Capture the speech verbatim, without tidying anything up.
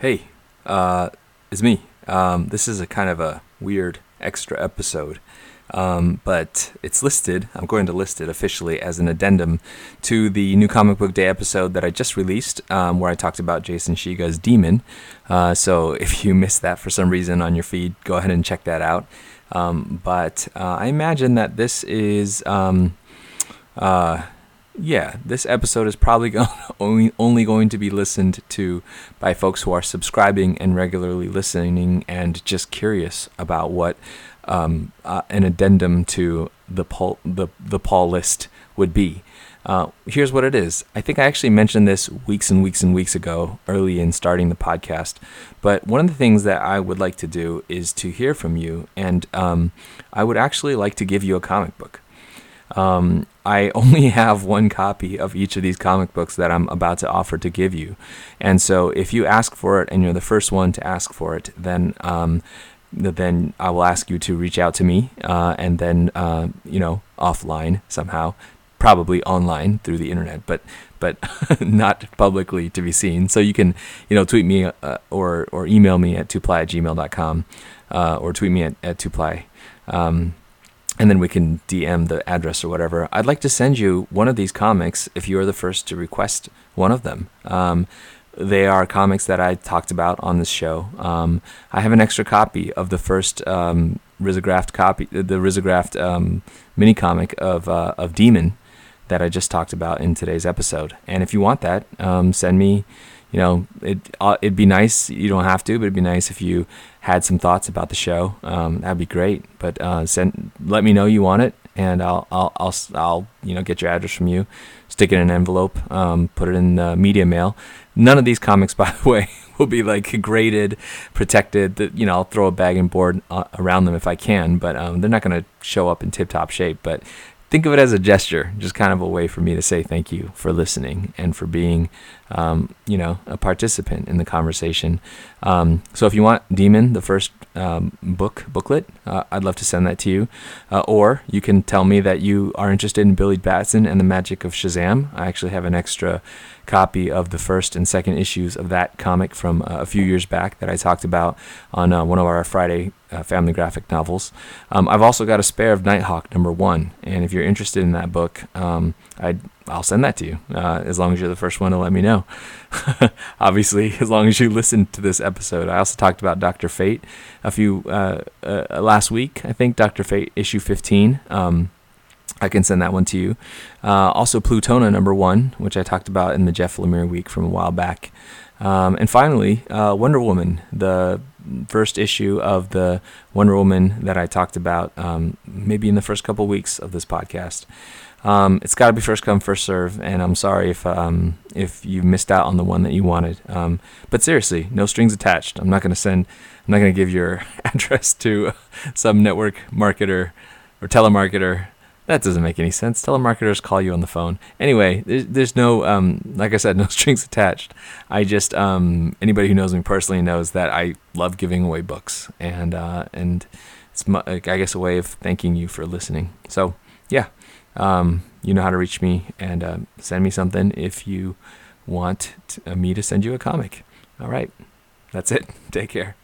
Hey, uh, it's me. Um, this is a kind of a weird extra episode, um, but it's listed, I'm going to list it officially as an addendum to the New Comic Book Day episode that I just released, um, where I talked about Jason Shiga's Demon. Uh, so if you missed that for some reason on your feed, go ahead and check that out. Um, but uh, I imagine that this is... Um, uh, Yeah, this episode is probably going only, only going to be listened to by folks who are subscribing and regularly listening and just curious about what um, uh, an addendum to the Paul, the, the Paul list would be. Uh, here's what it is. I think I actually mentioned this weeks and weeks and weeks ago, early in starting the podcast. But one of the things that I would like to do is to hear from you, and um, I would actually like to give you a comic book. Um, I only have one copy of each of these comic books that I'm about to offer to give you. And so if you ask for it and you're the first one to ask for it, then, um, then I will ask you to reach out to me, uh, and then, uh, you know, offline somehow, probably online through the internet, but, but not publicly to be seen. So you can, you know, tweet me, uh, or, or email me at two ply at gmail dot com, uh, or tweet me at, at two ply, um, and then we can D M the address or whatever. I'd like to send you one of these comics if you are the first to request one of them. Um, they are comics that I talked about on this show. Um, I have an extra copy of the first um, Risograph copy, the Risograph um, mini comic of uh, of Demon that I just talked about in today's episode. And if you want that, um, send me. You know, it uh, it'd be nice. You don't have to, but it'd be nice if you had some thoughts about the show. Um, that'd be great. But uh, send, let me know you want it, and I'll I'll I'll I'll you know get your address from you, stick it in an envelope, um, put it in uh, media mail. None of these comics, by the way, will be like graded, protected. That you know, I'll throw a bag and board uh, around them if I can, but um, they're not going to show up in tip-top shape. But think of it as a gesture, just kind of a way for me to say thank you for listening and for being, um, you know, a participant in the conversation. Um, so if you want Demon, the first um, book, booklet, uh, I'd love to send that to you. Uh, or you can tell me that you are interested in Billy Batson and the Magic of Shazam. I actually have an extra copy of the first and second issues of that comic from uh, a few years back that I talked about on uh, one of our Friday Uh, family graphic novels. Um, I've also got a spare of Nighthawk number one, and if you're interested in that book, um, I'd, I'll send that to you, uh, as long as you're the first one to let me know. Obviously, as long as you listen to this episode. I also talked about Doctor Fate a few uh, uh, last week, I think, Doctor Fate issue fifteen. Um, I can send that one to you. Uh, also, Plutona number one, which I talked about in the Jeff Lemire week from a while back. Um, and finally, uh, Wonder Woman, the first issue of the Wonder Woman that I talked about um, maybe in the first couple weeks of this podcast. Um, it's got to be first come, first serve, and I'm sorry if um, if you missed out on the one that you wanted. Um, but seriously, no strings attached. I'm not going to send. I'm not going to give your address to some network marketer or telemarketer. That doesn't make any sense. Telemarketers call you on the phone. Anyway, there's, there's no, um, like I said, no strings attached. I just, um, anybody who knows me personally knows that I love giving away books. And uh, and it's, I guess, a way of thanking you for listening. So, yeah, um, you know how to reach me, and uh, send me something if you want to, uh, me to send you a comic. All right, that's it. Take care.